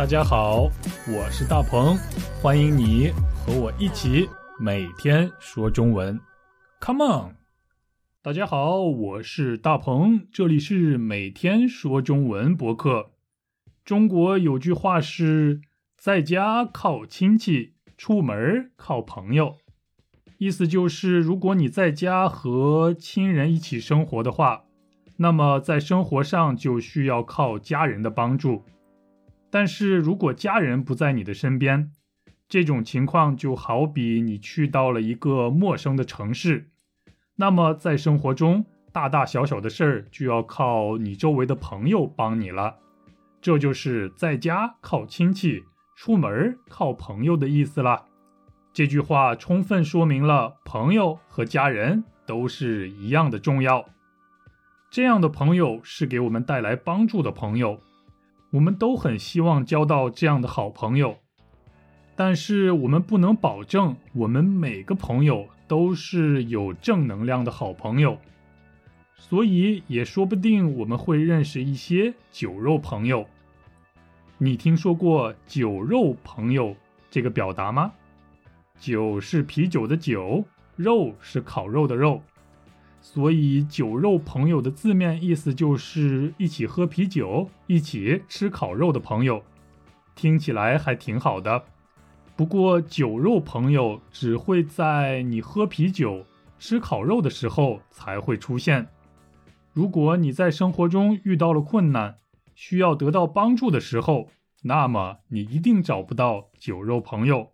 大家好，我是大鹏，欢迎你和我一起每天说中文 Come on。 大家好，我是大鹏，这里是每天说中文博客。中国有句话是在家靠亲戚，出门靠朋友，意思就是如果你在家和亲人一起生活的话，那么在生活上就需要靠家人的帮助。但是如果家人不在你的身边，这种情况就好比你去到了一个陌生的城市，那么在生活中大大小小的事儿就要靠你周围的朋友帮你了。这就是在家靠亲戚，出门靠朋友的意思啦。这句话充分说明了朋友和家人都是一样的重要。这样的朋友是给我们带来帮助的朋友，我们都很希望交到这样的好朋友，但是我们不能保证我们每个朋友都是有正能量的好朋友，所以也说不定我们会认识一些酒肉朋友。你听说过酒肉朋友这个表达吗？酒是啤酒的酒，肉是烤肉的肉，所以酒肉朋友的字面意思就是一起喝啤酒，一起吃烤肉的朋友，听起来还挺好的。不过酒肉朋友只会在你喝啤酒吃烤肉的时候才会出现。如果你在生活中遇到了困难，需要得到帮助的时候，那么你一定找不到酒肉朋友。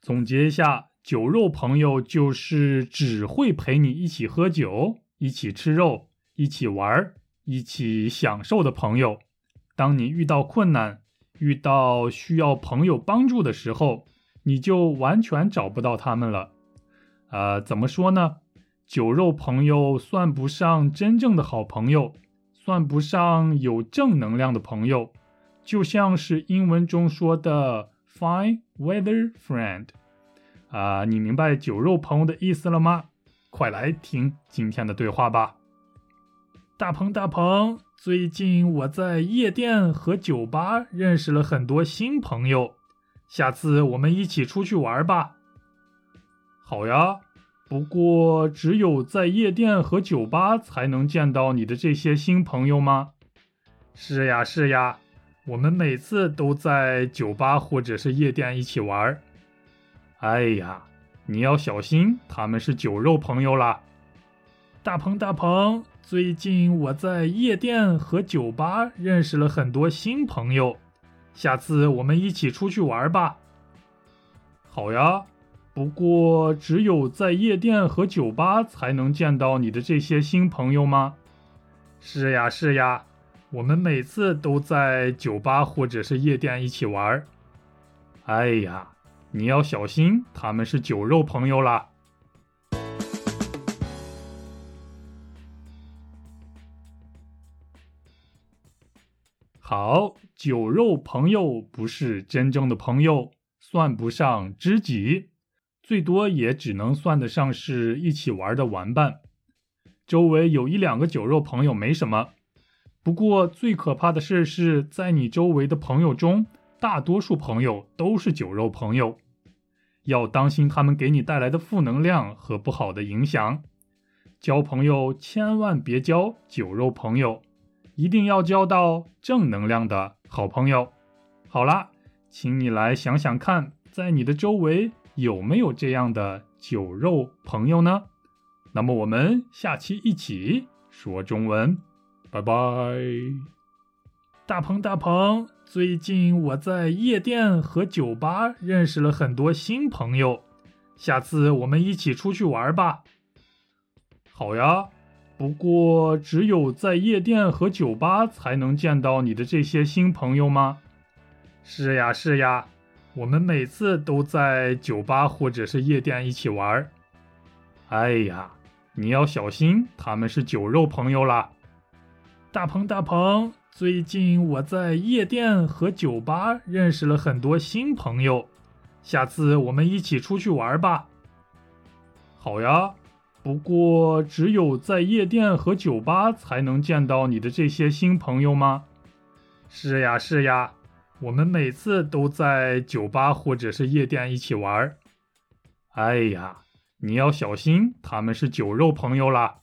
总结一下，酒肉朋友就是只会陪你一起喝酒，一起吃肉，一起玩，一起享受的朋友。当你遇到困难，遇到需要朋友帮助的时候，你就完全找不到他们了。怎么说呢？酒肉朋友算不上真正的好朋友，算不上有正能量的朋友，就像是英文中说的 fine weather friend。你明白酒肉朋友的意思了吗？快来听今天的对话吧。大鹏，最近我在夜店和酒吧认识了很多新朋友，下次我们一起出去玩吧。好呀，不过只有在夜店和酒吧才能见到你的这些新朋友吗？是呀，我们每次都在酒吧或者是夜店一起玩。哎呀，你要小心，他们是酒肉朋友啦。大鹏，最近我在夜店和酒吧认识了很多新朋友，下次我们一起出去玩吧。好呀，不过只有在夜店和酒吧才能见到你的这些新朋友吗？是呀，我们每次都在酒吧或者是夜店一起玩。哎呀，你要小心，他们是酒肉朋友啦。好，酒肉朋友不是真正的朋友，算不上知己，最多也只能算得上是一起玩的玩伴。周围有一两个酒肉朋友没什么，不过最可怕的事是在你周围的朋友中，大多数朋友都是酒肉朋友，要当心他们给你带来的负能量和不好的影响。交朋友千万别交酒肉朋友，一定要交到正能量的好朋友。好啦，请你来想想看，在你的周围有没有这样的酒肉朋友呢？那么我们下期一起说中文，拜拜。大鹏，最近我在夜店和酒吧认识了很多新朋友，下次我们一起出去玩吧。好呀，不过只有在夜店和酒吧才能见到你的这些新朋友吗？是呀，我们每次都在酒吧或者是夜店一起玩。哎呀，你要小心，他们是酒肉朋友啦。大鹏，最近我在夜店和酒吧认识了很多新朋友，下次我们一起出去玩吧。好呀，不过只有在夜店和酒吧才能见到你的这些新朋友吗？是呀，我们每次都在酒吧或者是夜店一起玩。哎呀，你要小心，他们是酒肉朋友啦。